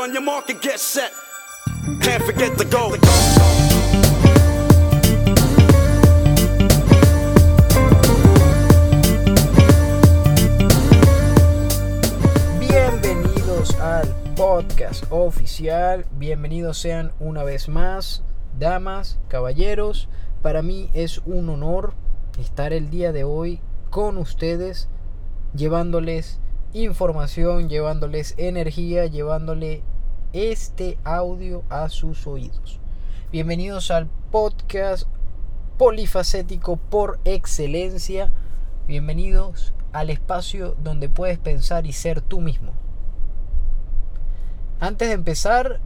on your market, get set. Can't forget the goal. Bienvenidos al podcast oficial. Bienvenidos sean una vez más, damas, caballeros. Para mí es un honor estar el día de hoy con ustedes, llevándoles información, llevándoles energía, llevándole este audio a sus oídos. Bienvenidos al podcast polifacético por excelencia. Bienvenidos al espacio donde puedes pensar y ser tú mismo. Antes de empezar,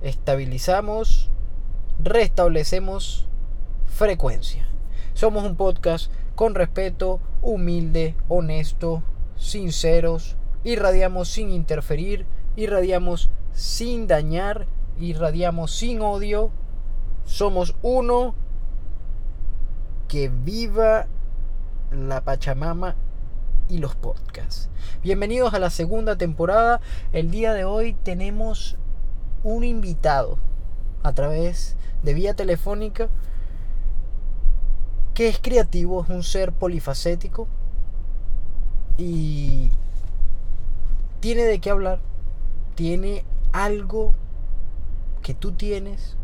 estabilizamos, restablecemos frecuencia. Somos un podcast con respeto, humilde, honesto, sinceros, irradiamos sin interferir, irradiamos sin dañar, irradiamos sin odio. Somos uno. Que viva la Pachamama y los podcasts. Bienvenidos a la segunda temporada. El día de hoy tenemos un invitado a través de vía telefónica que es creativo, es un ser polifacético y tiene de qué hablar, tiene algo que tú tienes,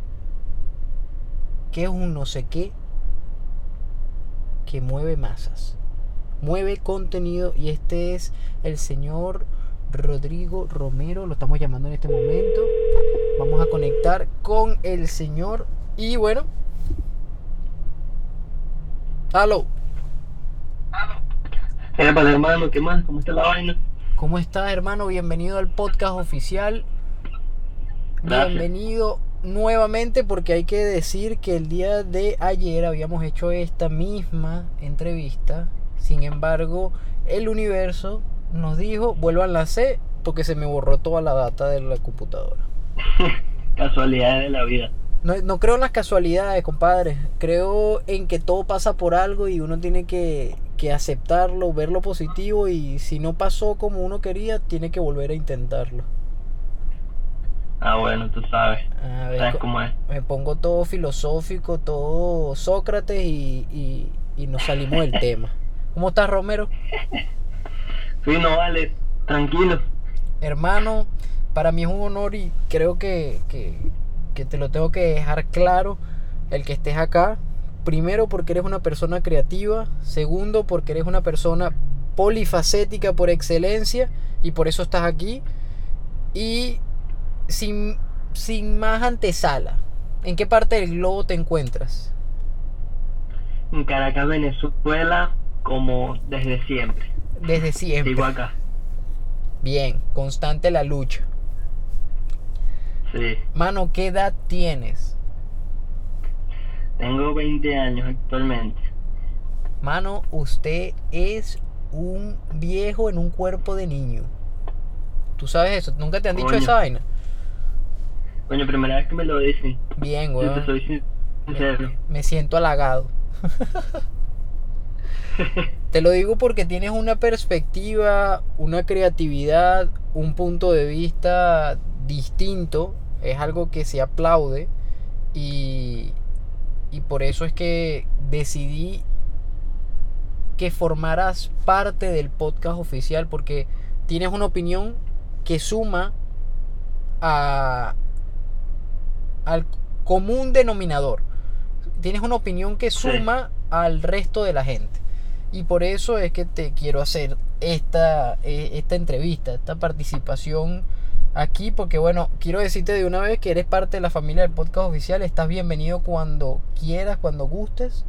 que es un no sé qué, que mueve masas, mueve contenido, y este es el señor Rodrigo Romero, lo estamos llamando en este momento, vamos a conectar con el señor y bueno... Aló. Hermano, ¿qué más? ¿Cómo está la vaina? ¿Cómo estás, hermano? Bienvenido al podcast oficial. Gracias. Bienvenido nuevamente, porque hay que decir que el día de ayer habíamos hecho esta misma entrevista. Sin embargo, el universo nos dijo, vuelvan a hacer, porque se me borró toda la data de la computadora. Casualidades de la vida. No creo en las casualidades, compadre. Creo en que todo pasa por algo y uno tiene que aceptarlo, ver lo positivo, y si no pasó como uno quería, tiene que volver a intentarlo. Ah, bueno, tú sabes. A ver, ¿sabes cómo es? Me pongo todo filosófico, todo Sócrates y nos salimos del tema. ¿Cómo estás, Romero? Sí, no vale, tranquilo. Hermano, para mí es un honor y creo que te lo tengo que dejar claro el que estés acá, primero porque eres una persona creativa, segundo porque eres una persona polifacética por excelencia y por eso estás aquí, y sin más antesala, ¿en qué parte del globo te encuentras? En Caracas, Venezuela, como desde siempre. Desde siempre. Sigo acá. Bien, constante la lucha. Sí. Mano, ¿qué edad tienes? Tengo 20 años actualmente. Mano, usted es un viejo en un cuerpo de niño. ¿Tú sabes eso? ¿Nunca te han dicho esa vaina? Coño, primera vez que me lo dicen. Bien, güey. Yo soy sincero. Me siento halagado. Te lo digo porque tienes una perspectiva, una creatividad, un punto de vista distinto. Es algo que se aplaude y por eso es que decidí que formaras parte del podcast oficial, porque tienes una opinión que suma al común denominador. Tienes una opinión que suma al resto de la gente. Y por eso es que te quiero hacer esta entrevista, esta participación aquí, porque bueno, quiero decirte de una vez que eres parte de la familia del podcast oficial. Estás bienvenido cuando quieras, cuando gustes,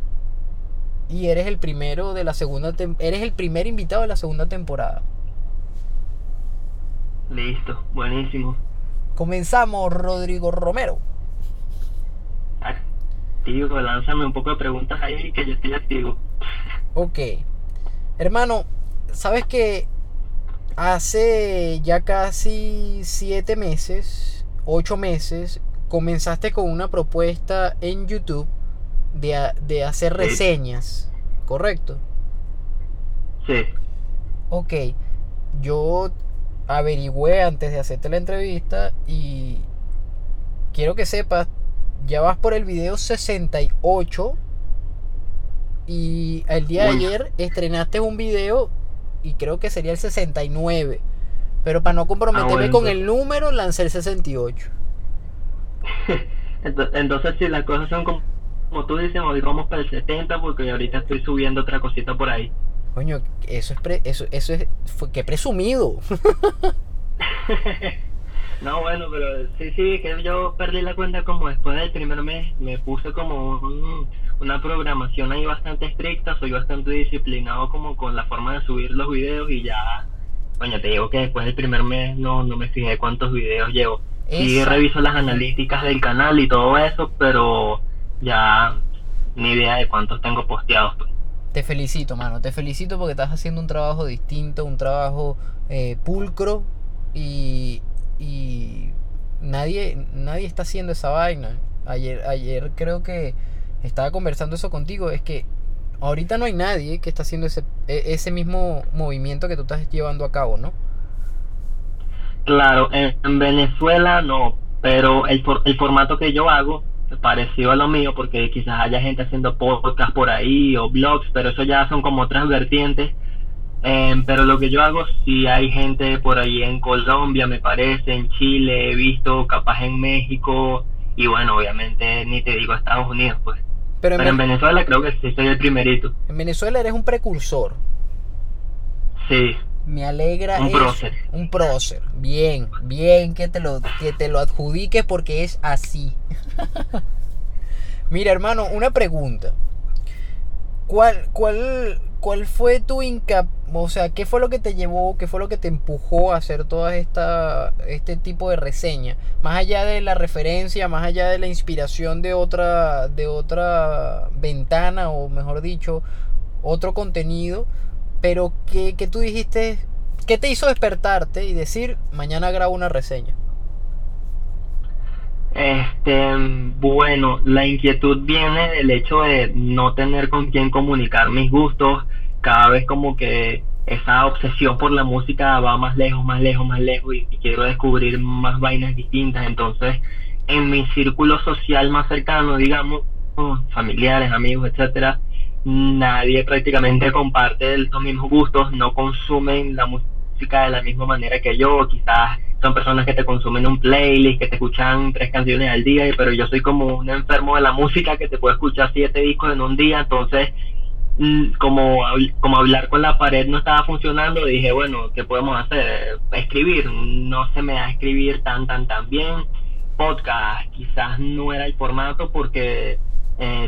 y eres el primero de la segunda eres el primer invitado de la segunda temporada. Listo, buenísimo. Comenzamos, Rodrigo Romero. Activo, lánzame un poco de preguntas ahí que yo estoy activo. Ok, hermano, sabes que hace ya casi 8 meses, comenzaste con una propuesta en YouTube de hacer reseñas, ¿correcto? Sí. Ok, yo averigüé antes de hacerte la entrevista y quiero que sepas, ya vas por el video 68 y el día de ayer estrenaste un video y creo que sería el 69, pero para no comprometerme con el número lancé el 68. Entonces si las cosas son como tú dices, hoy vamos para el 70 porque ahorita estoy subiendo otra cosita por ahí. Coño, eso es qué presumido. No, bueno, pero sí, que yo perdí la cuenta como después del primer mes. Me puse como una programación ahí bastante estricta, soy bastante disciplinado como con la forma de subir los videos y ya, coño, te digo que después del primer mes no me fijé cuántos videos llevo. Sí, reviso las analíticas del canal y todo eso, pero ya ni idea de cuántos tengo posteados, pues. Te felicito, mano, te felicito porque estás haciendo un trabajo distinto, un trabajo pulcro y nadie está haciendo esa vaina. Ayer creo que estaba conversando eso contigo, es que ahorita no hay nadie que está haciendo ese mismo movimiento que tú estás llevando a cabo, ¿no? Claro, en Venezuela no, pero el formato que yo hago parecido a lo mío, porque quizás haya gente haciendo podcast por ahí o blogs, pero eso ya son como otras vertientes, pero lo que yo hago, sí hay gente por ahí en Colombia, me parece, en Chile, he visto, capaz en México, y bueno, obviamente ni te digo Estados Unidos, pues. Pero en Venezuela creo que sí soy el primerito. En Venezuela eres un precursor. Sí. Me alegra eso. Un prócer. Bien que te lo adjudiques porque es así. Mira, hermano, una pregunta. ¿Cuál fue tu o sea, qué fue lo que te llevó, qué fue lo que te empujó a hacer toda este tipo de reseña? Más allá de la referencia, más allá de la inspiración de otra ventana, o mejor dicho, otro contenido. Pero que tú dijiste, ¿qué te hizo despertarte y decir, mañana grabo una reseña? Bueno, la inquietud viene del hecho de no tener con quién comunicar mis gustos. Cada vez como que esa obsesión por la música va más lejos y quiero descubrir más vainas distintas. Entonces, en mi círculo social más cercano, digamos, familiares, amigos, etcétera, nadie prácticamente comparte los mismos gustos, no consumen la música de la misma manera que yo. Quizás son personas que te consumen un playlist, que te escuchan 3 canciones al día, pero yo soy como un enfermo de la música que te puede escuchar 7 discos en un día. Entonces, como hablar con la pared no estaba funcionando, dije, bueno, ¿qué podemos hacer? Escribir, no se me da escribir tan bien. Podcast, quizás no era el formato porque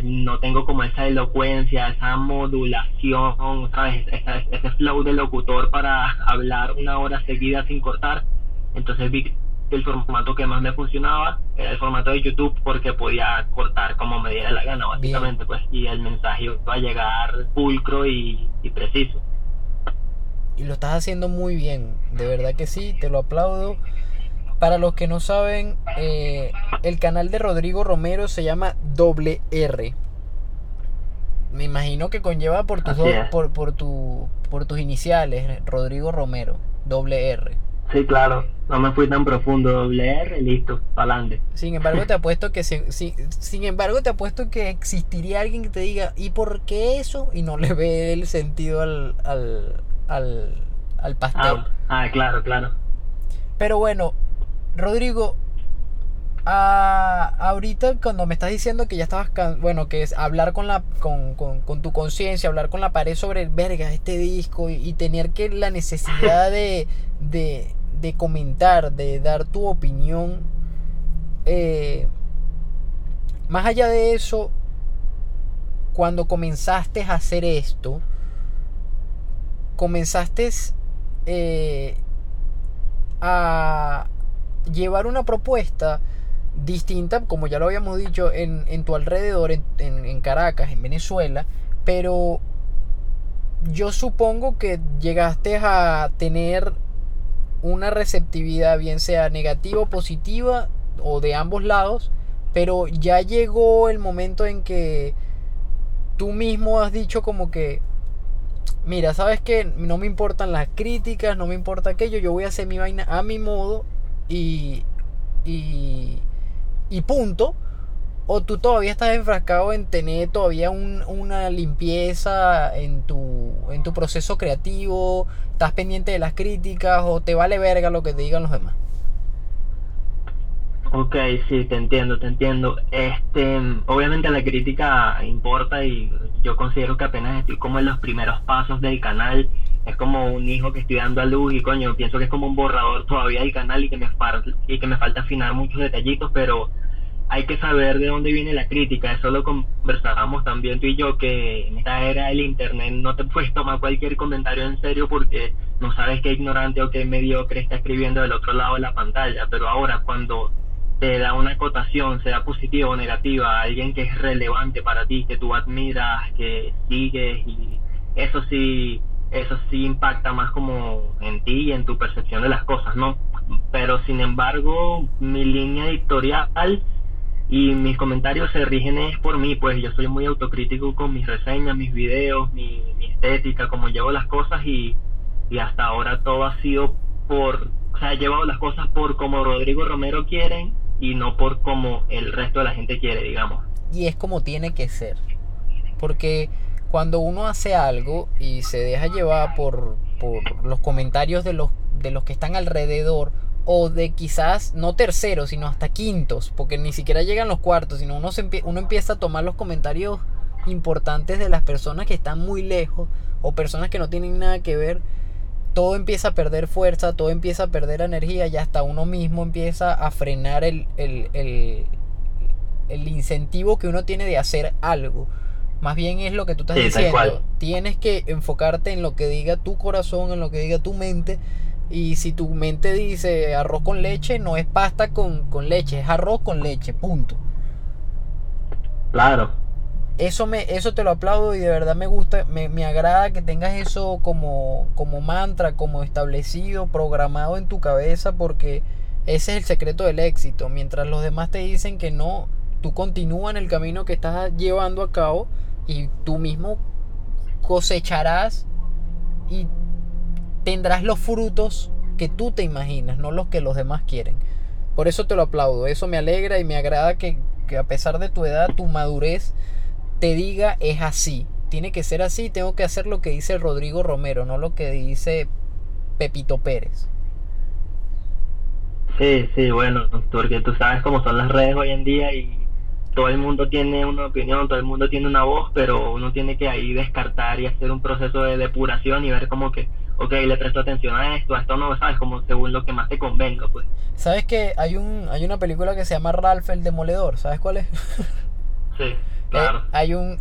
no tengo como esa elocuencia, esa modulación, ¿sabes? Ese flow del locutor para hablar una hora seguida sin cortar. Entonces vi que el formato que más me funcionaba era el formato de YouTube porque podía cortar como me diera la gana, básicamente. Bien. Pues, y el mensaje va a llegar pulcro y preciso. Y lo estás haciendo muy bien, de verdad que sí, te lo aplaudo. Para los que no saben, el canal de Rodrigo Romero se llama Doble R. Me imagino que conlleva por tus iniciales, Rodrigo Romero, Doble R. Sí, claro, no me fui tan profundo, Doble R, listo, pa'lante. Sin embargo, te apuesto que existiría alguien que te diga, ¿y por qué eso? Y no le ve el sentido al pastel. Claro. Pero bueno, Rodrigo, ahorita cuando me estás diciendo que ya estabas que es hablar con tu conciencia, hablar con la pared sobre el verga, este disco, y tener que la necesidad de comentar, de dar tu opinión, más allá de eso, cuando comenzaste a hacer esto, comenzaste a llevar una propuesta distinta, como ya lo habíamos dicho, en tu alrededor, en Caracas, en Venezuela, pero yo supongo que llegaste a tener una receptividad, bien sea negativa o positiva, o de ambos lados, pero ya llegó el momento en que tú mismo has dicho como que mira, ¿sabes qué? No me importan las críticas, no me importa aquello, yo voy a hacer mi vaina a mi modo y punto. O tú todavía estás enfrascado en tener todavía una limpieza en tu proceso creativo, estás pendiente de las críticas o te vale verga lo que te digan los demás. Ok, sí, te entiendo. Obviamente la crítica importa y yo considero que apenas estoy como en los primeros pasos del canal. Es como un hijo que estoy dando a luz y coño, pienso que es como un borrador todavía del canal y que me falta afinar muchos detallitos, pero hay que saber de dónde viene la crítica. Eso lo conversábamos también tú y yo, que en esta era del internet no te puedes tomar cualquier comentario en serio porque no sabes qué ignorante o qué mediocre está escribiendo del otro lado de la pantalla. Pero ahora cuando te da una acotación, sea positiva o negativa, alguien que es relevante para ti, que tú admiras, que sigues, y eso sí impacta más como en ti y en tu percepción de las cosas, ¿no? Pero sin embargo, mi línea editorial y mis comentarios se rigen es por mí, pues yo soy muy autocrítico con mis reseñas, mis videos, mi estética, cómo llevo las cosas, y hasta ahora todo ha sido he llevado las cosas por como Rodrigo Romero quiere y no por como el resto de la gente quiere, digamos. Y es como tiene que ser, porque cuando uno hace algo y se deja llevar por los comentarios de los que están alrededor, o de quizás no terceros sino hasta quintos, porque ni siquiera llegan los cuartos, sino uno empieza a tomar los comentarios importantes de las personas que están muy lejos o personas que no tienen nada que ver. Todo empieza a perder fuerza, todo empieza a perder energía, y hasta uno mismo empieza a frenar el incentivo que uno tiene de hacer algo. Más bien es lo que tú estás diciendo, tienes que enfocarte en lo que diga tu corazón, en lo que diga tu mente. Y si tu mente dice arroz con leche, no es pasta con leche, es arroz con leche, punto. Claro. Eso te lo aplaudo y de verdad me gusta, me agrada que tengas eso como mantra, como establecido, programado en tu cabeza, porque ese es el secreto del éxito. Mientras los demás te dicen que no, tú continúa en el camino que estás llevando a cabo y tú mismo cosecharás y tendrás los frutos que tú te imaginas, no los que los demás quieren. Por eso te lo aplaudo, eso me alegra y me agrada que a pesar de tu edad, tu madurez te diga es así, tiene que ser así, tengo que hacer lo que dice Rodrigo Romero, no lo que dice Pepito Pérez. Sí, bueno, porque tú sabes cómo son las redes hoy en día y todo el mundo tiene una opinión, todo el mundo tiene una voz, pero uno tiene que ahí descartar y hacer un proceso de depuración y ver como que, ok, le presto atención a esto no, ¿sabes? Como según lo que más te convenga, pues. ¿Sabes que hay una película que se llama Ralph el Demoledor? ¿Sabes cuál es? Sí, claro.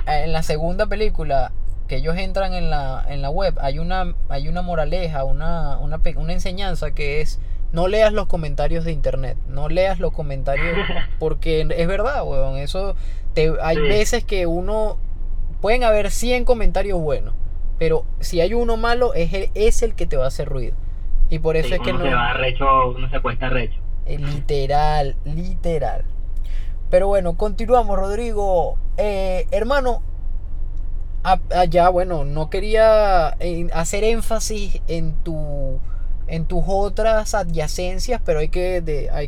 En la segunda película, que ellos entran en la web, hay una moraleja, una enseñanza que es: no leas los comentarios de internet, no leas los comentarios, porque es verdad, weón, hay veces que pueden haber 100 comentarios buenos, pero si hay uno malo, es el que te va a hacer ruido. Y por eso es que uno se acuesta recho. Literal. Pero bueno, continuamos, Rodrigo. Hermano, no quería hacer énfasis en tus otras adyacencias, pero hay que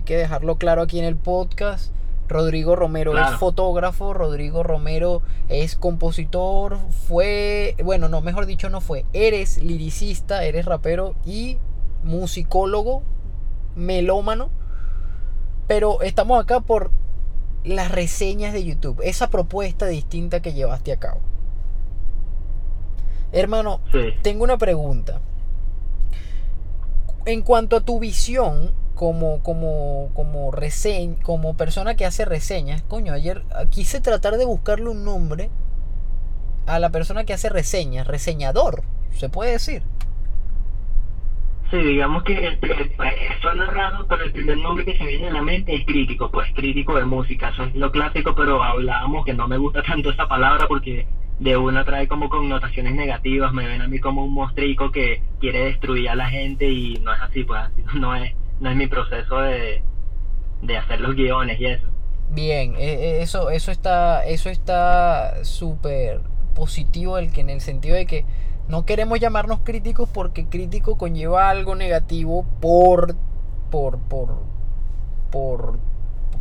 dejarlo claro aquí en el podcast. Rodrigo Romero es fotógrafo, Rodrigo Romero es compositor, eres liricista, eres rapero y musicólogo, melómano, pero estamos acá por las reseñas de YouTube, esa propuesta distinta que llevaste a cabo. Hermano, tengo una pregunta. En cuanto a tu visión como persona que hace reseñas, coño, ayer quise tratar de buscarle un nombre a la persona que hace reseñas, reseñador, ¿se puede decir? Sí, digamos que suena raro, pero el primer nombre que se viene a la mente es crítico, pues crítico de música, eso es lo clásico, pero hablábamos que no me gusta tanto esa palabra porque de una trae como connotaciones negativas, me ven a mí como un mostrico que quiere destruir a la gente y no es así, pues así no es mi proceso de hacer los guiones y eso. Bien, eso está súper positivo, en el sentido de que no queremos llamarnos críticos porque crítico conlleva algo negativo por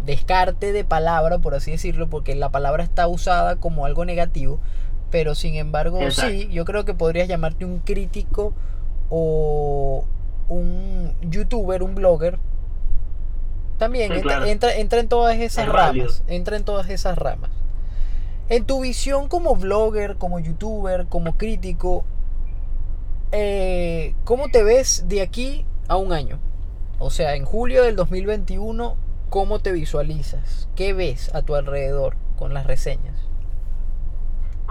descarte de palabra, por así decirlo, porque la palabra está usada como algo negativo, pero sin embargo, exacto, sí, yo creo que podrías llamarte un crítico o un youtuber, un blogger. También sí, claro, entra en todas esas ramas, entra en todas esas ramas. En tu visión como blogger, como youtuber, como crítico, ¿cómo te ves de aquí a un año? O sea, en julio del 2021, ¿cómo te visualizas? ¿Qué ves a tu alrededor con las reseñas?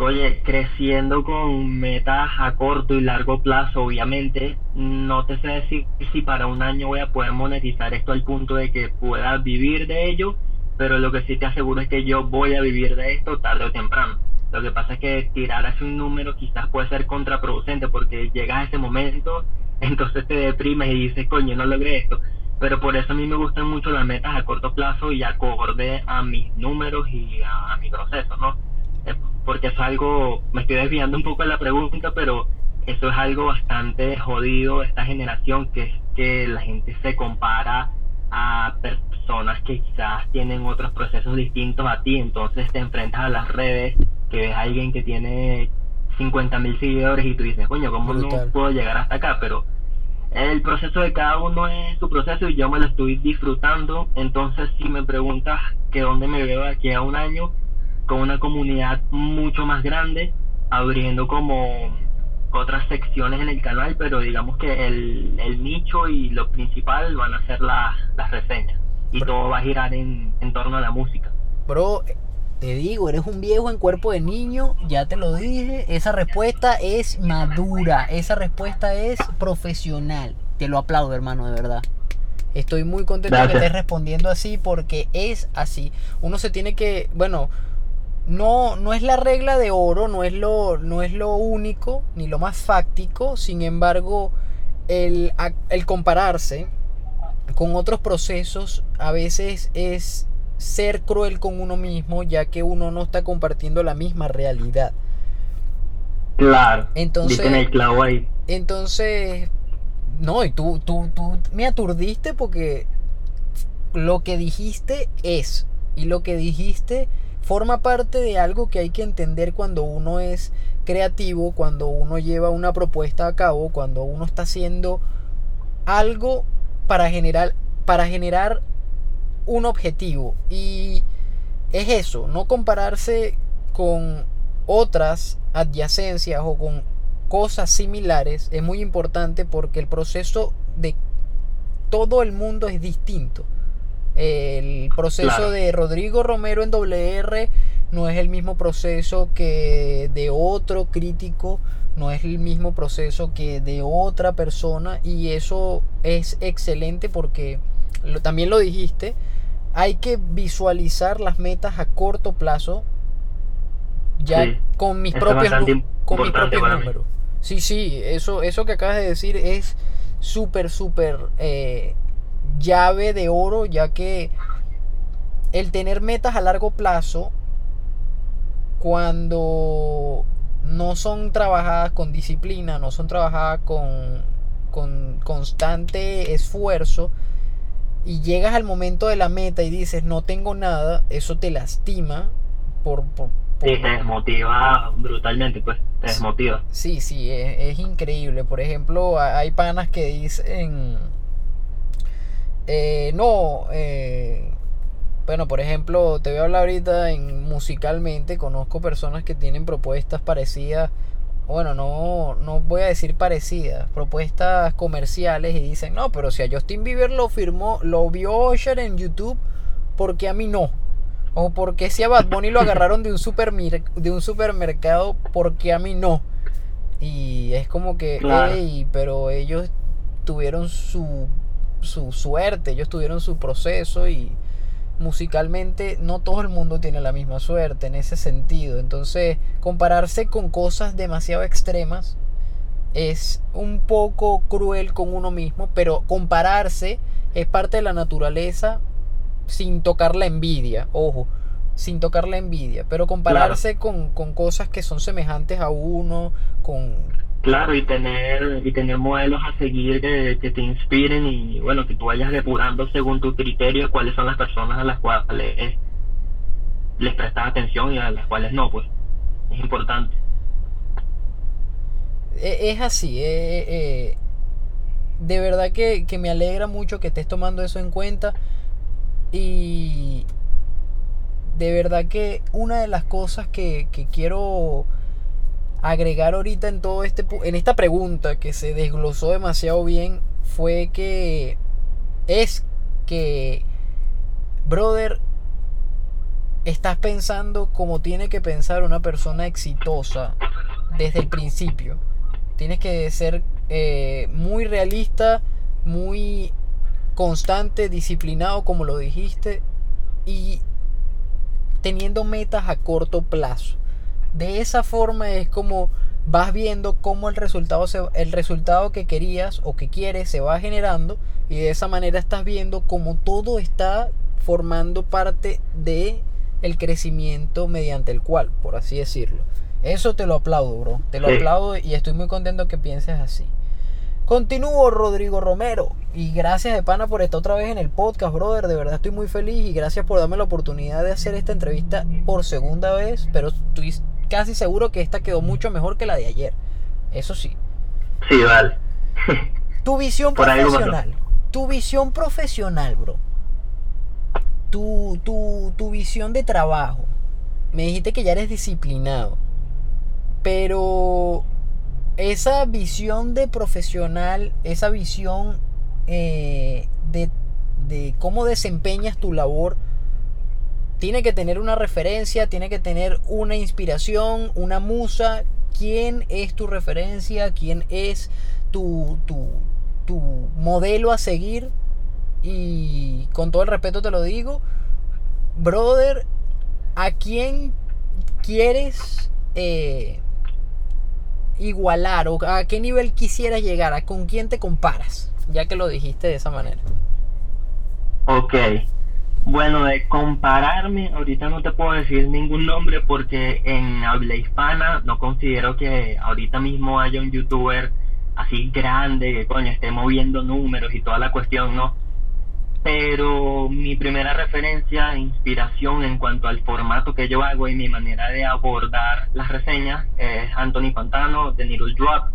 Oye, creciendo con metas a corto y largo plazo, obviamente. No te sé decir si para un año voy a poder monetizar esto al punto de que pueda vivir de ello, pero lo que sí te aseguro es que yo voy a vivir de esto tarde o temprano. Lo que pasa es que tirar hacia un número quizás puede ser contraproducente, porque llegas a ese momento, entonces te deprimes y dices, coño, no logré esto. Pero por eso a mí me gustan mucho las metas a corto plazo y acorde a mis números y a mi proceso, ¿no? Porque es algo, me estoy desviando un poco de la pregunta, pero eso es algo bastante jodido de esta generación, que es que la gente se compara a personas que quizás tienen otros procesos distintos a ti. Entonces te enfrentas a las redes, que ves a alguien que tiene 50.000 seguidores y tú dices, coño, ¿cómo no puedo llegar hasta acá? Pero el proceso de cada uno es su proceso y yo me lo estoy disfrutando. Entonces si me preguntas que dónde me veo aquí a un año, con una comunidad mucho más grande, abriendo como otras secciones en el canal, pero digamos que el nicho y lo principal van a ser las reseñas, y bro, todo va a girar en torno a la música. Bro, te digo, eres un viejo en cuerpo de niño, ya te lo dije, esa respuesta es madura, esa respuesta es profesional, te lo aplaudo, hermano, de verdad. Estoy muy contento de que estés respondiendo así, porque es así, uno se tiene que, bueno, no es la regla de oro, no es lo único ni lo más fáctico. Sin embargo, el compararse con otros procesos a veces es ser cruel con uno mismo, ya que uno no está compartiendo la misma realidad. Claro. Entonces no, y tú me aturdiste, porque lo que dijiste es, y lo que dijiste forma parte de algo que hay que entender cuando uno es creativo, cuando uno lleva una propuesta a cabo, cuando uno está haciendo algo para generar un objetivo. Y es eso, no compararse con otras adyacencias o con cosas similares es muy importante, porque el proceso de todo el mundo es distinto. El proceso, claro, de Rodrigo Romero en Doble R no es el mismo proceso que de otro crítico, no es el mismo proceso que de otra persona, y eso es excelente porque también lo dijiste, hay que visualizar las metas a corto plazo ya, sí, con mis propios números. Sí, eso que acabas de decir es súper llave de oro, ya que el tener metas a largo plazo, cuando no son trabajadas con disciplina, no son trabajadas con constante esfuerzo, y llegas al momento de la meta y dices no tengo nada, eso te lastima y te desmotiva brutalmente, pues te desmotiva. Sí, es increíble. Por ejemplo, hay panas que dicen bueno, por ejemplo, te voy a hablar ahorita musicalmente, conozco personas que tienen propuestas parecidas, bueno, no voy a decir parecidas, propuestas comerciales, y dicen, no, pero si a Justin Bieber lo vio Usher en YouTube, ¿por qué a mí no? O porque si a Bad Bunny lo agarraron de un supermercado, ¿por qué a mí no? Y es como que, claro, pero ellos tuvieron su suerte, ellos tuvieron su proceso, y musicalmente no todo el mundo tiene la misma suerte en ese sentido. Entonces compararse con cosas demasiado extremas es un poco cruel con uno mismo, pero compararse es parte de la naturaleza sin tocar la envidia, ojo, sin tocar la envidia, pero compararse con cosas que son semejantes a uno, con... Claro, y tener modelos a seguir que te inspiren, y bueno, que tú vayas depurando según tu criterio cuáles son las personas a las cuales les prestas atención y a las cuales no, pues es importante. Es así, de verdad que me alegra mucho que estés tomando eso en cuenta, y de verdad que una de las cosas que quiero... agregar ahorita en todo este, en esta pregunta que se desglosó demasiado bien, fue que brother, estás pensando como tiene que pensar una persona exitosa desde el principio. Tienes que ser muy realista, muy constante, disciplinado, como lo dijiste, y teniendo metas a corto plazo. De esa forma es como vas viendo cómo el resultado que querías o que quieres se va generando, y de esa manera estás viendo cómo todo está formando parte de el crecimiento mediante el cual, por así decirlo. Eso te lo aplaudo, bro. Te lo aplaudo y estoy muy contento que pienses así. Continúo, Rodrigo Romero, y gracias de pana por estar otra vez en el podcast, brother. De verdad estoy muy feliz, y gracias por darme la oportunidad de hacer esta entrevista por segunda vez, pero estoy casi seguro que esta quedó mucho mejor que la de ayer. Eso sí. Sí, vale. Tu visión profesional. Tu visión profesional, bro. Tu visión de trabajo. Me dijiste que ya eres disciplinado, pero esa visión de profesional, esa visión de cómo desempeñas tu labor, tiene que tener una referencia, tiene que tener una inspiración, una musa. ¿Quién es tu referencia? ¿Quién es tu modelo a seguir? Y con todo el respeto te lo digo, brother, ¿a quién quieres igualar? ¿O a qué nivel quisieras llegar? ¿A con quién te comparas? Ya que lo dijiste de esa manera. Ok. Bueno, de compararme, ahorita no te puedo decir ningún nombre porque en habla hispana no considero que ahorita mismo haya un youtuber así grande que coño esté moviendo números y toda la cuestión, ¿no? Pero mi primera referencia e inspiración en cuanto al formato que yo hago y mi manera de abordar las reseñas es Anthony Fantano de Needle Drop,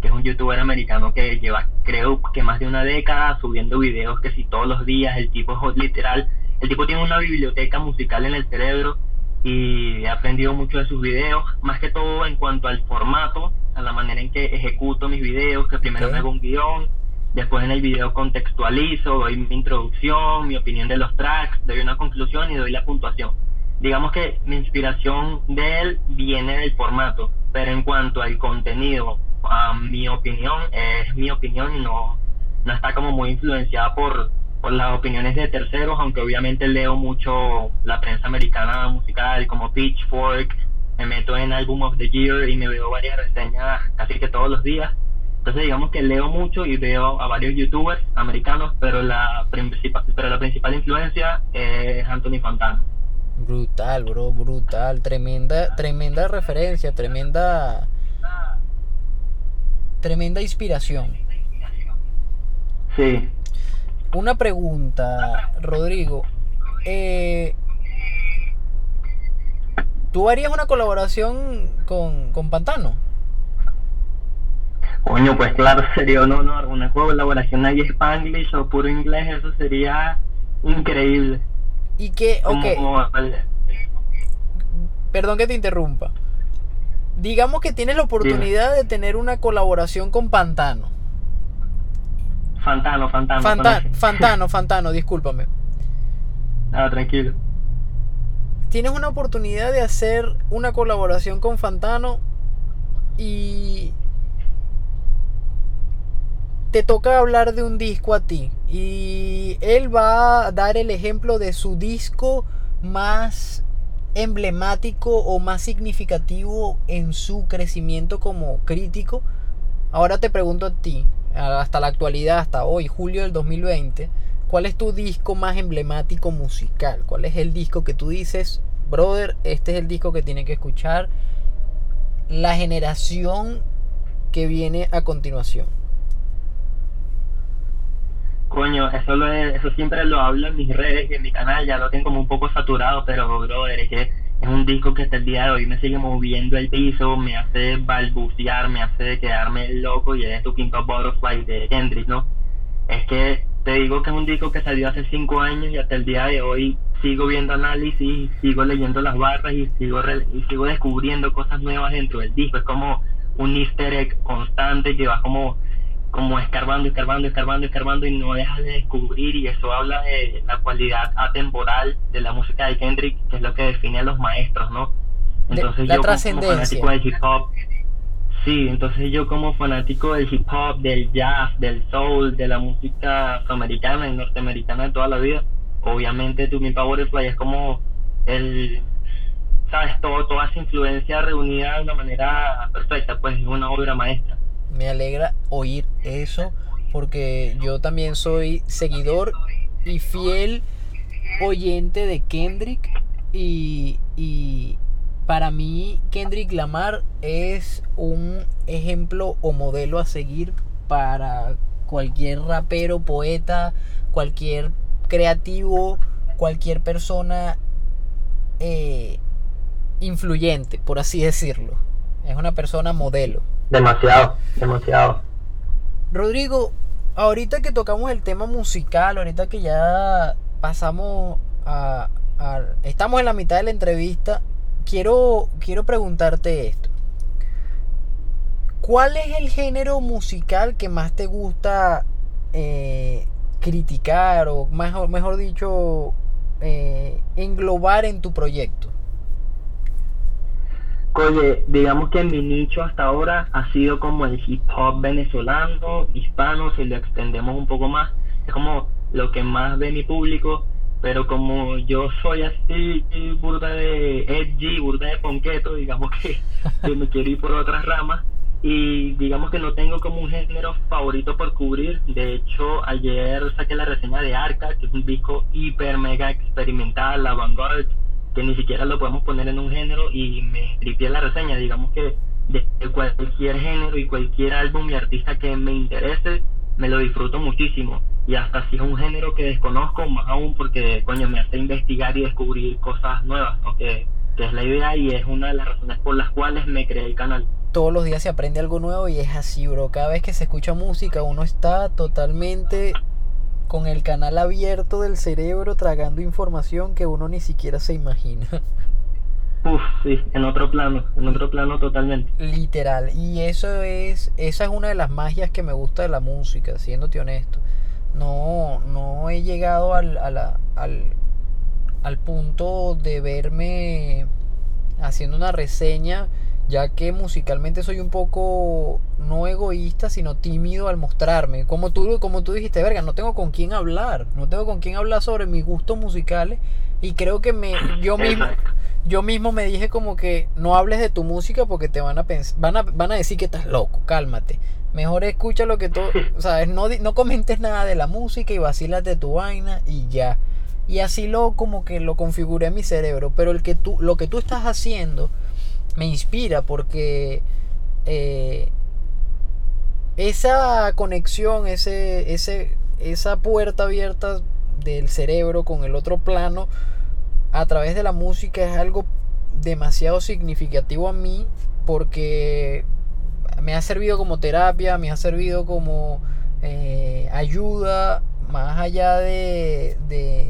que es un youtuber americano que lleva creo que más de una década subiendo videos que si todos los días. El tipo es literal, el tipo tiene una biblioteca musical en el cerebro, y he aprendido mucho de sus videos, más que todo en cuanto al formato, a la manera en que ejecuto mis videos, que primero me hago un guión, después en el video contextualizo, doy mi introducción, mi opinión de los tracks, doy una conclusión y doy la puntuación. Digamos que mi inspiración de él viene del formato, pero en cuanto al contenido, a mi opinión, es mi opinión y no está como muy influenciada por las opiniones de terceros, aunque obviamente leo mucho la prensa americana musical como Pitchfork, me meto en Album of the Year y me veo varias reseñas casi que todos los días. Entonces digamos que leo mucho y veo a varios youtubers americanos, pero la principal influencia es Anthony Fantano. Brutal, bro, brutal, tremenda referencia, tremenda inspiración. Sí. Una pregunta, Rodrigo. ¿Tú harías una colaboración con Pantano? Coño, pues claro, sería un honor. Una colaboración ahí Spanglish o puro inglés, eso sería increíble. ¿Y qué? Okay. Perdón que te interrumpa. Digamos que tienes la oportunidad de tener una colaboración con Pantano. Fantano, discúlpame. Ah, tranquilo. Tienes una oportunidad de hacer una colaboración con Fantano y te toca hablar de un disco a ti, y él va a dar el ejemplo de su disco más emblemático o más significativo en su crecimiento como crítico. Ahora te pregunto a ti, hasta la actualidad, hasta hoy, julio del 2020, ¿cuál es tu disco más emblemático musical? ¿Cuál es el disco que tú dices, brother, este es el disco que tiene que escuchar la generación que viene a continuación. Coño, eso siempre lo hablo en mis redes y en mi canal, ya lo tengo como un poco saturado, pero brother, es que es un disco que hasta el día de hoy me sigue moviendo el piso, me hace balbucear, me hace quedarme loco, y es To Pimp a Butterfly de Kendrick, ¿no? Es que te digo que es un disco que salió hace 5 años y hasta el día de hoy sigo viendo análisis, sigo leyendo las barras y sigo descubriendo cosas nuevas dentro del disco. Es como un easter egg constante que va como escarbando y no dejas de descubrir, y eso habla de la cualidad atemporal de la música de Kendrick, que es lo que define a los maestros, ¿no? Entonces yo como fanático del hip hop, del jazz, del soul, de la música afroamericana y norteamericana de toda la vida, obviamente To Pimp a Butterfly es como el, sabes, toda esa influencia reunida de una manera perfecta, pues es una obra maestra. Me alegra oír eso, porque yo también soy seguidor y fiel oyente de Kendrick, y para mí Kendrick Lamar es un ejemplo o modelo a seguir para cualquier rapero, poeta, cualquier creativo, cualquier persona influyente, por así decirlo. Es una persona modelo. Demasiado. Rodrigo, ahorita que tocamos el tema musical, ahorita que ya pasamos a estamos en la mitad de la entrevista, quiero preguntarte esto. ¿Cuál es el género musical que más te gusta criticar, o mejor dicho, englobar en tu proyecto? Oye, digamos que mi nicho hasta ahora ha sido como el hip hop venezolano, hispano, si lo extendemos un poco más, es como lo que más ve mi público, pero como yo soy así, burda de edgy, burda de ponqueto, digamos que me quiero ir por otras ramas, y digamos que no tengo como un género favorito por cubrir. De hecho, ayer saqué la reseña de Arca, que es un disco hiper mega experimental, avant-garde, que ni siquiera lo podemos poner en un género, y me tripié la reseña. Digamos que de cualquier género y cualquier álbum y artista que me interese, me lo disfruto muchísimo, y hasta si es un género que desconozco, más aún, porque coño, me hace investigar y descubrir cosas nuevas, ¿no? que es la idea, y es una de las razones por las cuales me creé el canal. Todos los días se aprende algo nuevo, y es así, bro, cada vez que se escucha música uno está totalmente con el canal abierto del cerebro, tragando información que uno ni siquiera se imagina. Uf, sí, en otro plano totalmente. Literal, y esa es una de las magias que me gusta de la música, siéndote honesto. No he llegado al punto de verme haciendo una reseña, ya que musicalmente soy un poco no egoísta, sino tímido al mostrarme. Como tú dijiste, verga, no tengo con quién hablar sobre mis gustos musicales, y creo que yo mismo me dije como que no hables de tu música porque te van a decir que estás loco, cálmate. Mejor escucha lo que tú, sabes, no comentes nada de la música y vacílate tu vaina y ya. Y así como que lo configuré en mi cerebro, pero lo que tú estás haciendo me inspira, porque esa conexión, esa puerta abierta del cerebro con el otro plano a través de la música es algo demasiado significativo a mí, porque me ha servido como terapia, me ha servido como ayuda, más allá de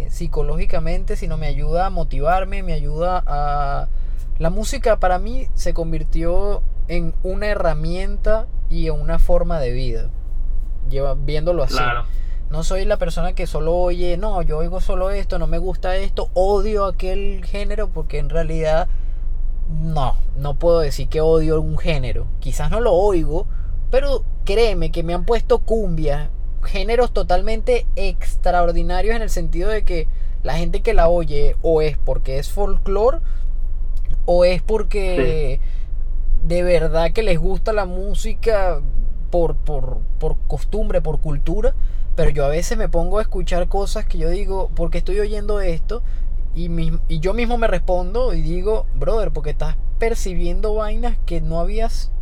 psicológicamente, sino me ayuda a motivarme, me ayuda a... La música para mí se convirtió en una herramienta y en una forma de vida. Viéndolo así. Claro. No soy la persona que solo oye, no, yo oigo solo esto, no me gusta esto, odio aquel género, porque en realidad no puedo decir que odio un género. Quizás no lo oigo, pero créeme que me han puesto cumbias, géneros totalmente extraordinarios en el sentido de que la gente que la oye o es porque es folclore, o es porque de verdad que les gusta la música por costumbre, por cultura. Pero yo a veces me pongo a escuchar cosas que yo digo, ¿por qué estoy oyendo esto? Y yo mismo me respondo y digo, brother, porque estás percibiendo vainas que no habías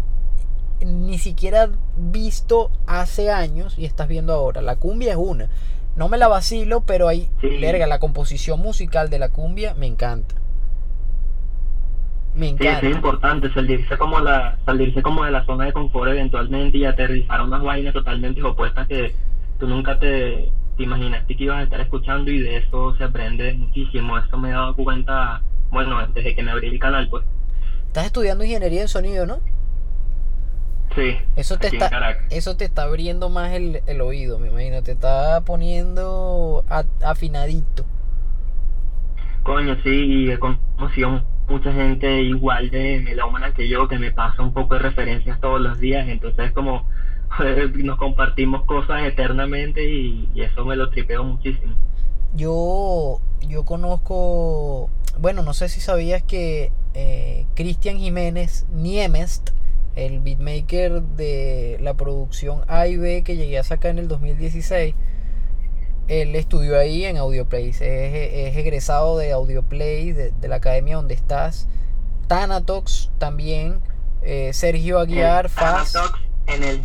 ni siquiera visto hace años y estás viendo ahora. La cumbia es una. No me la vacilo, pero ahí, sí, verga, la composición musical de la cumbia me encanta. Me encanta. Sí, es importante salirse como de la zona de confort eventualmente y aterrizar a unas vainas totalmente opuestas que tú nunca te imaginaste que ibas a estar escuchando, y de eso se aprende muchísimo. Eso me he dado cuenta, bueno, desde que me abrí el canal, pues. Estás estudiando ingeniería en sonido, ¿no? Sí. Eso te está abriendo más el oído, me imagino. Te está poniendo afinadito. Coño, sí, y he conocido mucha gente igual de melómana que yo, que me pasa un poco de referencias todos los días, entonces como nos compartimos cosas eternamente y eso me lo tripeo muchísimo. Yo conozco, bueno, no sé si sabías que Cristian Jiménez Niemest, el beatmaker de la producción A y B que llegué a sacar en el 2016, él estudió ahí en Audioplay. Es egresado de Audioplay, de la academia donde estás. Tanatox también, Sergio Aguiar, Faz. Tanatox en el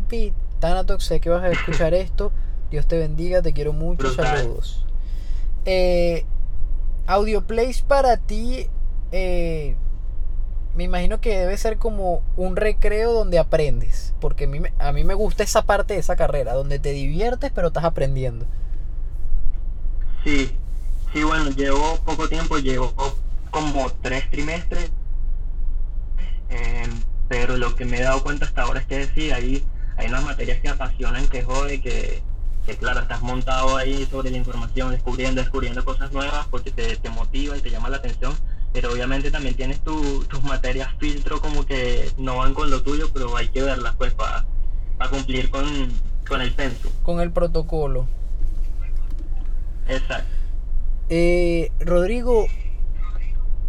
beat. Tanatox, sé que vas a escuchar esto. Dios te bendiga, te quiero mucho. Brutal. Saludos. Audioplay para ti, me imagino que debe ser como un recreo donde aprendes, porque a mí me gusta esa parte de esa carrera, donde te diviertes pero estás aprendiendo. Sí, sí, bueno, llevo poco tiempo, llevo como 3 trimestres, pero lo que me he dado cuenta hasta ahora es que sí, hay unas materias que apasionan, que jode, que claro, estás montado ahí sobre la información, descubriendo cosas nuevas, porque te motiva y te llama la atención. Pero obviamente también tienes tus materias filtro, como que no van con lo tuyo, pero hay que verlas pues para cumplir con el pensum, con el protocolo. Exacto. Rodrigo,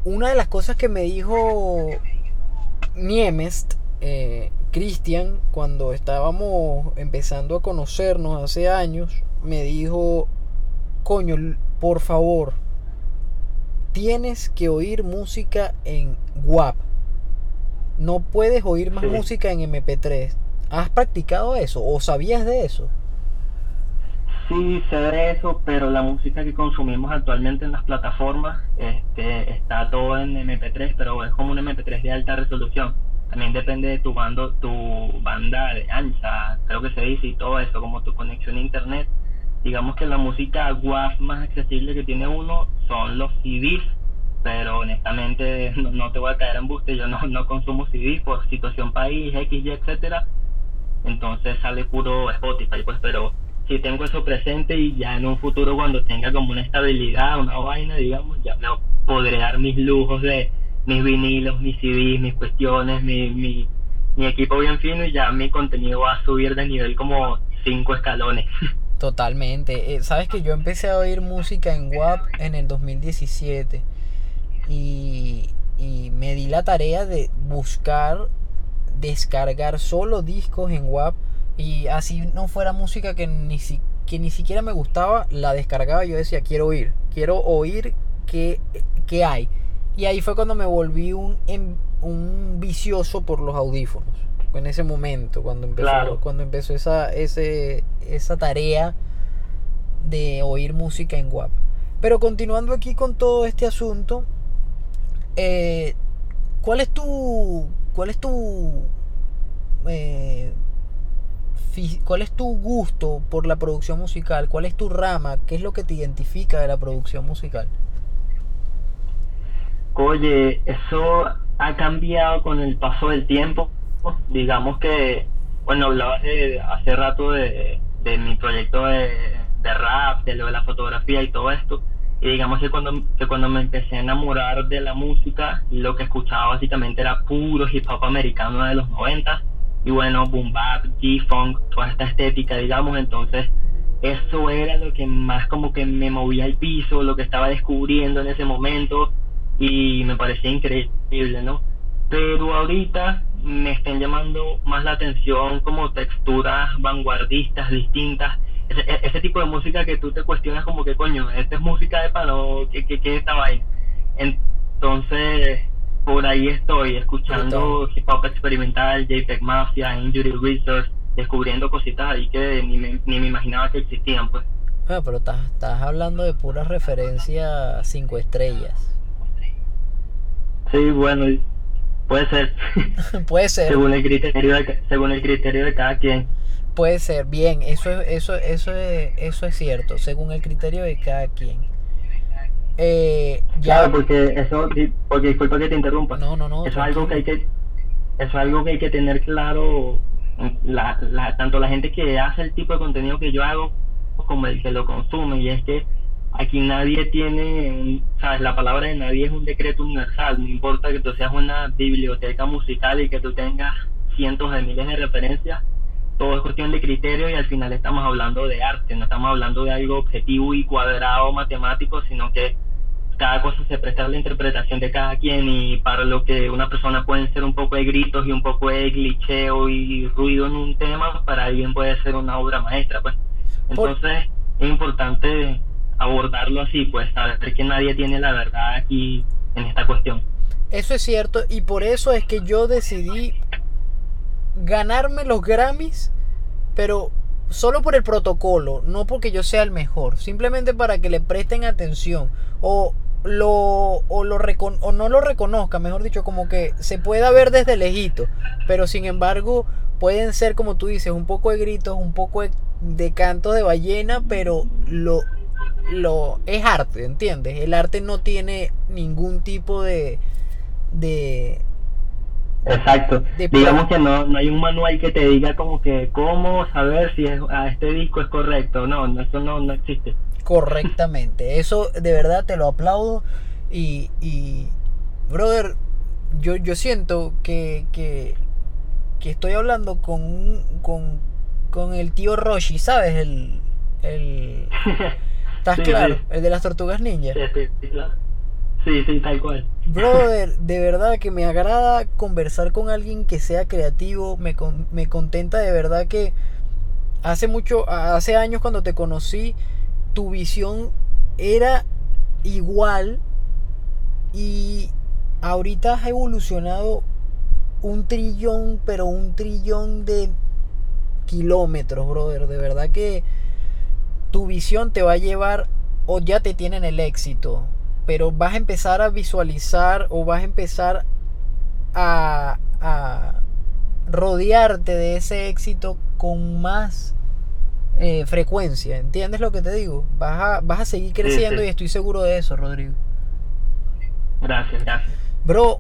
una de las cosas que me dijo Niemest, Cristian, cuando estábamos empezando a conocernos hace años, me dijo, coño, por favor, tienes que oír música en WAP. No puedes oír más música en MP3. ¿Has practicado eso o sabías de eso? Sí, sé de eso, pero la música que consumimos actualmente en las plataformas está todo en MP3, pero es como un MP3 de alta resolución. También depende de tu banda de ancha, creo que se dice, y todo eso, como tu conexión a internet. Digamos que la música WAV más accesible que tiene uno son los CDs, pero honestamente no te voy a caer en buste, yo no consumo CDs por situación país, XY, etcétera. Entonces sale puro Spotify, pues, pero si tengo eso presente y ya en un futuro cuando tenga como una estabilidad, una vaina, digamos, ya me podré dar mis lujos de mis vinilos, mis CDs, mis cuestiones, mi equipo bien fino, y ya mi contenido va a subir de nivel como 5 escalones. Totalmente. Sabes que yo empecé a oír música en WAP en el 2017 y me di la tarea de buscar, descargar solo discos en WAP, y así no fuera música que ni siquiera me gustaba, la descargaba y yo decía, quiero oír qué hay. Y ahí fue cuando me volví un vicioso por los audífonos. En ese momento, cuando empezó esa tarea de oír música en WAP. Pero continuando aquí con todo este asunto, ¿cuál es tu gusto por la producción musical? ¿Cuál es tu rama? ¿Qué es lo que te identifica de la producción musical? Oye, eso ha cambiado con el paso del tiempo. Digamos que, bueno, hablabas hace rato de mi proyecto de rap, de lo de la fotografía y todo esto, y digamos que cuando me empecé a enamorar de la música, lo que escuchaba básicamente era puro hip hop americano de los 90, y bueno, boom bap, G-funk, toda esta estética, digamos. Entonces eso era lo que más como que me movía al piso, lo que estaba descubriendo en ese momento, y me parecía increíble, ¿no? Pero ahorita me están llamando más la atención como texturas vanguardistas distintas, ese tipo de música que tú te cuestionas como que coño, esta es música de palo, ¿qué estaba ahí? Entonces, por ahí estoy escuchando hip hop experimental, JPEG Mafia, Injury Research, descubriendo cositas ahí que ni me imaginaba que existían, pues. Ah, pero estás hablando de puras referencias 5 estrellas. Sí, bueno, puede ser. Puede ser. Según el criterio de cada quien. Puede ser, bien, eso es cierto, según el criterio de cada quien. Claro, porque disculpa que te interrumpa. No. Eso es algo que hay que, tener claro, tanto la gente que hace el tipo de contenido que yo hago como el que lo consume, y es que aquí nadie tiene, sabes, la palabra de nadie es un decreto universal. No importa que tú seas una biblioteca musical y que tú tengas cientos de miles de referencias, todo es cuestión de criterio, y al final estamos hablando de arte, no estamos hablando de algo objetivo y cuadrado matemático, sino que cada cosa se presta a la interpretación de cada quien, y para lo que una persona pueden ser un poco de gritos y un poco de glitcheo y ruido en un tema, para alguien puede ser una obra maestra, pues. Entonces es importante abordarlo así, pues, saber que nadie tiene la verdad aquí en esta cuestión. Eso es cierto, y por eso es que yo decidí ganarme los Grammys, pero solo por el protocolo, no porque yo sea el mejor, simplemente para que le presten atención o no lo reconozcan, mejor dicho, como que se pueda ver desde lejito, pero sin embargo pueden ser, como tú dices, un poco de gritos, un poco de cantos de ballena, pero es arte, ¿entiendes? El arte no tiene ningún tipo de exacto. Digamos que no hay un manual que te diga como que cómo saber si a este disco es correcto. No, eso no existe. Correctamente. Eso de verdad te lo aplaudo. Y brother, yo siento que estoy hablando con el tío Roshi, ¿sabes? El ¿Estás sí, claro? Sí. El de las tortugas ninja. Sí, claro. Sí, tal cual. Brother, de verdad que me agrada conversar con alguien que sea creativo. Me contenta de verdad que hace años cuando te conocí, tu visión era igual, y ahorita has evolucionado un trillón de kilómetros, brother. De verdad que tu visión te va a llevar, o ya te tienen el éxito, pero vas a empezar a visualizar, o vas a empezar a rodearte de ese éxito con más frecuencia. ¿Entiendes lo que te digo? Vas a seguir creciendo, sí. Y estoy seguro de eso, Rodrigo. Gracias. Bro,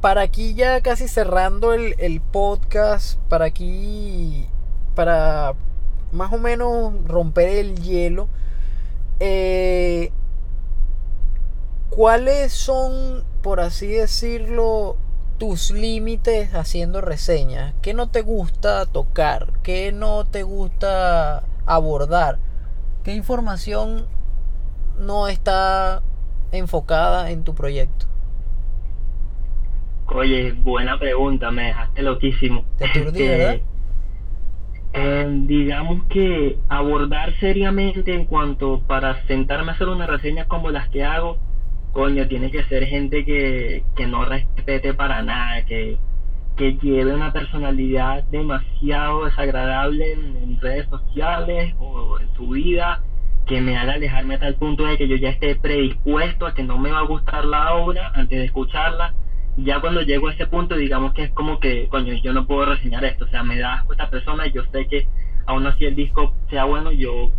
para aquí ya casi cerrando el podcast, para aquí, para más o menos romper el hielo, ¿cuáles son, por así decirlo, tus límites haciendo reseñas? ¿Qué no te gusta tocar? ¿Qué no te gusta abordar? ¿Qué información no está enfocada en tu proyecto? Oye, buena pregunta, me dejaste loquísimo. Te aturdí, ¿verdad? Digamos que abordar seriamente en cuanto para sentarme a hacer una reseña como las que hago, coño, tiene que ser gente que no respete para nada, que lleve una personalidad demasiado desagradable en redes sociales o en su vida, que me haga alejarme a tal punto de que yo ya esté predispuesto a que no me va a gustar la obra antes de escucharla. Ya cuando llego a ese punto, digamos que es como que, coño, yo no puedo reseñar esto, o sea, me da asco esta persona, y yo sé que aún así el disco sea bueno, yo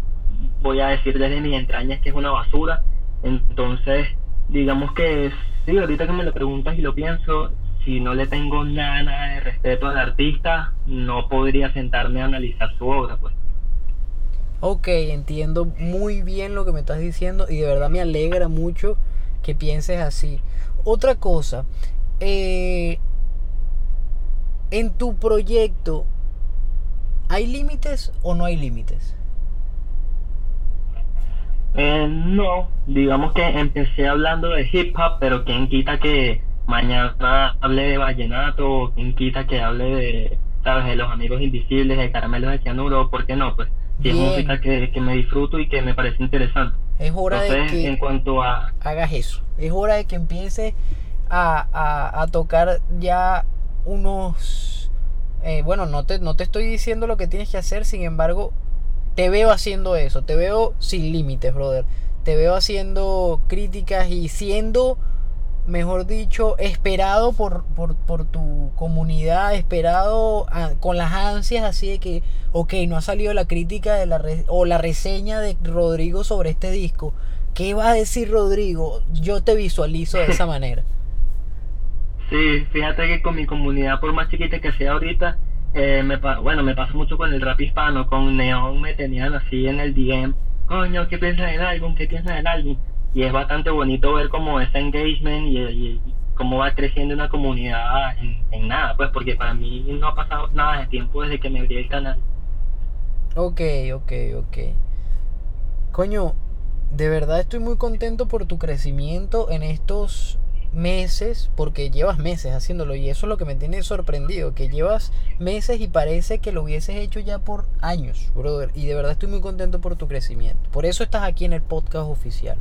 voy a decir desde mis entrañas que es una basura. Entonces, digamos que sí, ahorita que me lo preguntas y lo pienso, si no le tengo nada de respeto al artista, no podría sentarme a analizar su obra, pues. Ok, entiendo muy bien lo que me estás diciendo, y de verdad me alegra mucho que pienses así. Otra cosa, en tu proyecto, ¿hay límites o no hay límites? No, digamos que empecé hablando de hip hop, pero quien quita que mañana hable de vallenato, quien quita que hable de, sabes, de los amigos invisibles, de caramelos de cianuro, ¿por qué no? Pues y es música que me disfruto y que me parece interesante. Es hora de que en cuanto a hagas eso, es hora de que empieces a tocar ya unos bueno, no te estoy diciendo lo que tienes que hacer, sin embargo te veo haciendo eso, te veo sin límites, brother, te veo haciendo críticas y siendo, mejor dicho, esperado por tu comunidad, esperado con las ansias así de que ok, no ha salido la crítica de la reseña de Rodrigo sobre este disco, ¿qué va a decir Rodrigo? Yo te visualizo de esa manera. Sí, fíjate que con mi comunidad, por más chiquita que sea ahorita, me pasa mucho con el rap hispano, con Neon me tenían así en el DM, coño, ¿qué piensas del álbum? ¿Qué piensas del álbum? Y es bastante bonito ver cómo ese engagement y cómo va creciendo una comunidad en nada, pues, porque para mí no ha pasado nada de tiempo desde que me abrí el canal. Ok. Coño, de verdad estoy muy contento por tu crecimiento en estos meses, porque llevas meses haciéndolo y eso es lo que me tiene sorprendido, que llevas meses y parece que lo hubieses hecho ya por años, brother, y de verdad estoy muy contento por tu crecimiento. Por eso estás aquí en el podcast oficial.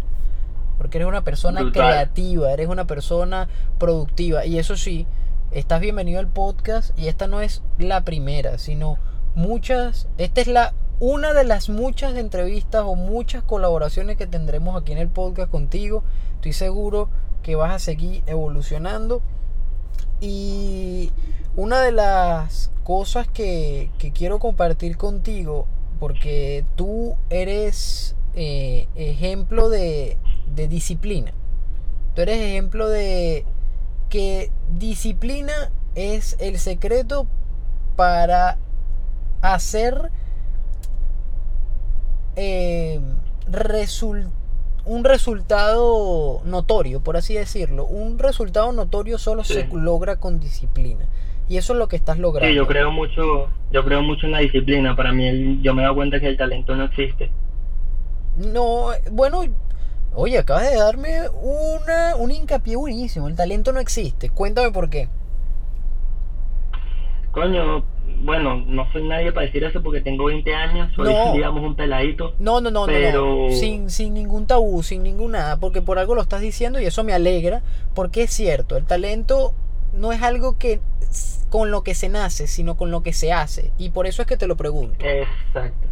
Porque eres una persona creativa, eres una persona productiva. Y eso sí, estás bienvenido al podcast. Y esta no es la primera, sino muchas. Esta es una de las muchas entrevistas o muchas colaboraciones que tendremos aquí en el podcast contigo. Estoy seguro que vas a seguir evolucionando. Y una de las cosas que quiero compartir contigo, porque tú eres ejemplo de disciplina. Tú eres ejemplo de que disciplina es el secreto para hacer un resultado notorio, por así decirlo. Un resultado notorio solo se logra con disciplina. Y eso es lo que estás logrando. Sí, yo creo mucho en la disciplina. Para mí, yo me he dado cuenta que el talento no existe. No, bueno, oye, acabas de darme un hincapié buenísimo. El talento no existe. Cuéntame por qué. Coño, bueno, no soy nadie para decir eso porque tengo 20 años, soy, digamos, un peladito. No. Sin ningún tabú, sin ningún nada, porque por algo lo estás diciendo y eso me alegra, porque es cierto, el talento no es algo que con lo que se nace, sino con lo que se hace, y por eso es que te lo pregunto. Exacto.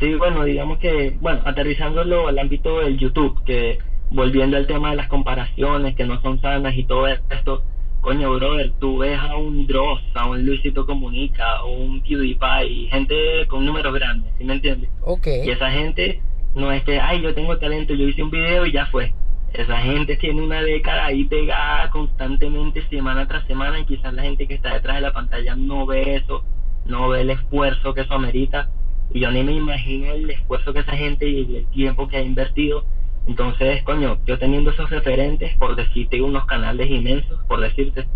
Sí, bueno, digamos que, aterrizándolo al ámbito del YouTube, que volviendo al tema de las comparaciones que no son sanas y todo esto, coño, brother, tú ves a un Dross, a un Luisito Comunica, a un PewDiePie, gente con números grandes, ¿sí me entiendes? Okay. Y esa gente no es que, yo tengo talento, yo hice un video y ya fue. Esa gente tiene una década ahí pegada constantemente, semana tras semana, y quizás la gente que está detrás de la pantalla no ve eso, no ve el esfuerzo que eso amerita. Y yo ni me imagino el esfuerzo que esa gente y el tiempo que ha invertido. Entonces, coño, yo teniendo esos referentes, por decirte, unos canales inmensos, por decirte,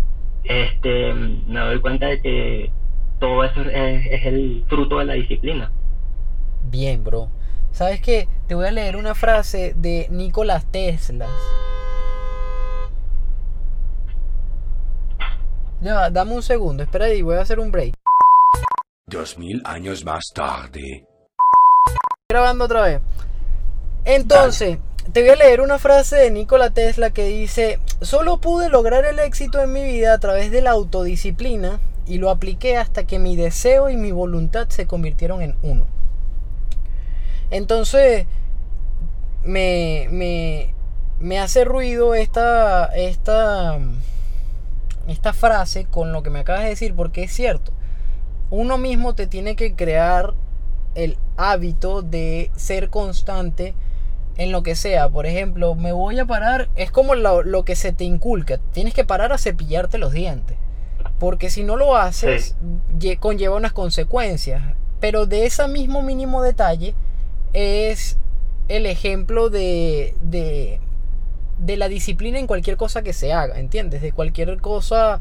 me doy cuenta de que todo eso es el fruto de la disciplina. Bien, bro. ¿Sabes qué? Te voy a leer una frase de Nikola Tesla. Ya, dame un segundo, espera ahí, voy a hacer un break. 2000 años más tarde. Grabando otra vez. Entonces, te voy a leer una frase de Nikola Tesla que dice: solo pude lograr el éxito en mi vida a través de la autodisciplina y lo apliqué hasta que mi deseo y mi voluntad se convirtieron en uno. Entonces, me hace ruido esta frase con lo que me acabas de decir, porque es cierto. Uno mismo te tiene que crear el hábito de ser constante en lo que sea. Por ejemplo, me voy a parar. Es como lo que se te inculca. Tienes que parar a cepillarte los dientes. Porque si no lo haces, conlleva unas consecuencias. Pero de ese mismo mínimo detalle es el ejemplo de la disciplina en cualquier cosa que se haga, ¿entiendes? De cualquier cosa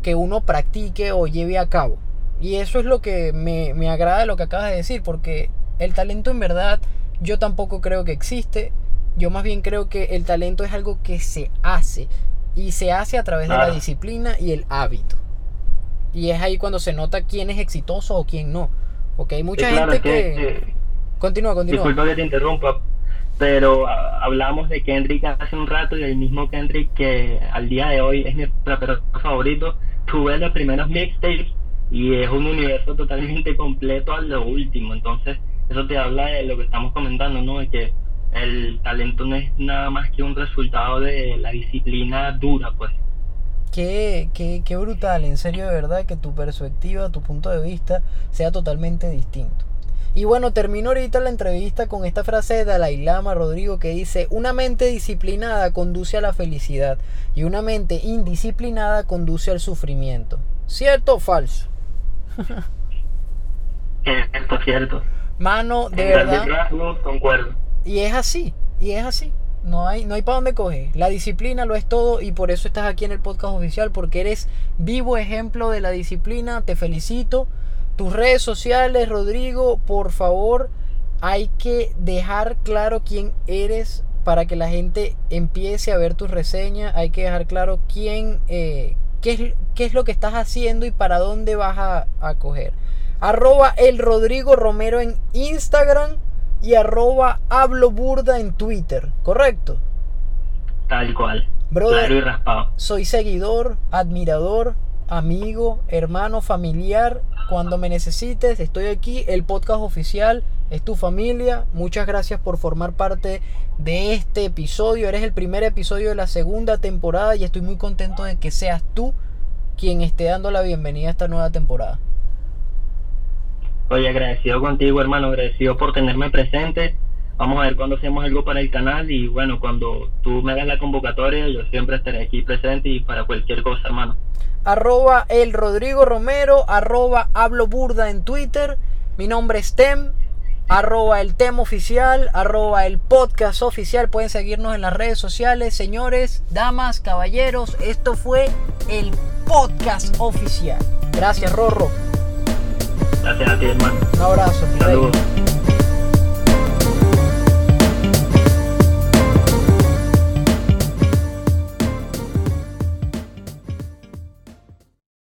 que uno practique o lleve a cabo. Y eso es lo que me agrada lo que acabas de decir, porque el talento en verdad yo tampoco creo que existe. Yo más bien creo que el talento es algo que se hace, y se hace a través de la disciplina y el hábito. Y es ahí cuando se nota quién es exitoso o quién no. Ok, mucha gente claro, que... Continúa. Disculpa que te interrumpa, pero hablamos de Kendrick hace un rato y el mismo Kendrick que al día de hoy es mi rapero favorito. Tuve los primeros mixtapes y es un universo totalmente completo a lo último. Entonces, eso te habla de lo que estamos comentando, ¿no? De que el talento no es nada más que un resultado de la disciplina dura, pues. Qué brutal, en serio, de verdad, que tu perspectiva, tu punto de vista sea totalmente distinto. Y bueno, termino ahorita la entrevista con esta frase de Dalai Lama, Rodrigo, que dice: una mente disciplinada conduce a la felicidad y una mente indisciplinada conduce al sufrimiento. ¿Cierto o falso? Cierto. Mano, de verdad. Concuerdo. Y es así. No hay para dónde coger. La disciplina lo es todo y por eso estás aquí en el podcast oficial, porque eres vivo ejemplo de la disciplina. Te felicito. Tus redes sociales, Rodrigo, por favor, hay que dejar claro quién eres para que la gente empiece a ver tus reseñas. Hay que dejar claro quién, qué es lo que estás haciendo y para dónde vas a coger. @elRodrigoRomero en Instagram y @habloburda en Twitter, ¿correcto? Tal cual, brother, claro y raspado. Soy seguidor, admirador, amigo, hermano, familiar. Cuando me necesites, estoy aquí. El podcast oficial es tu familia. Muchas gracias por formar parte de este episodio. Eres el primer episodio de la segunda temporada y estoy muy contento de que seas tú quien esté dando la bienvenida a esta nueva temporada. Oye, agradecido contigo, hermano, agradecido por tenerme presente. Vamos a ver cuándo hacemos algo para el canal y bueno, cuando tú me hagas la convocatoria, yo siempre estaré aquí presente y para cualquier cosa, hermano. @elRodrigoRomero, @habloburda en Twitter. Mi nombre es Tem, @elTemOficial, @elPodcastOficial. Pueden seguirnos en las redes sociales, señores, damas, caballeros. Esto fue el podcast oficial. Gracias, Rorro. Gracias a ti, hermano. Un abrazo. Saludos.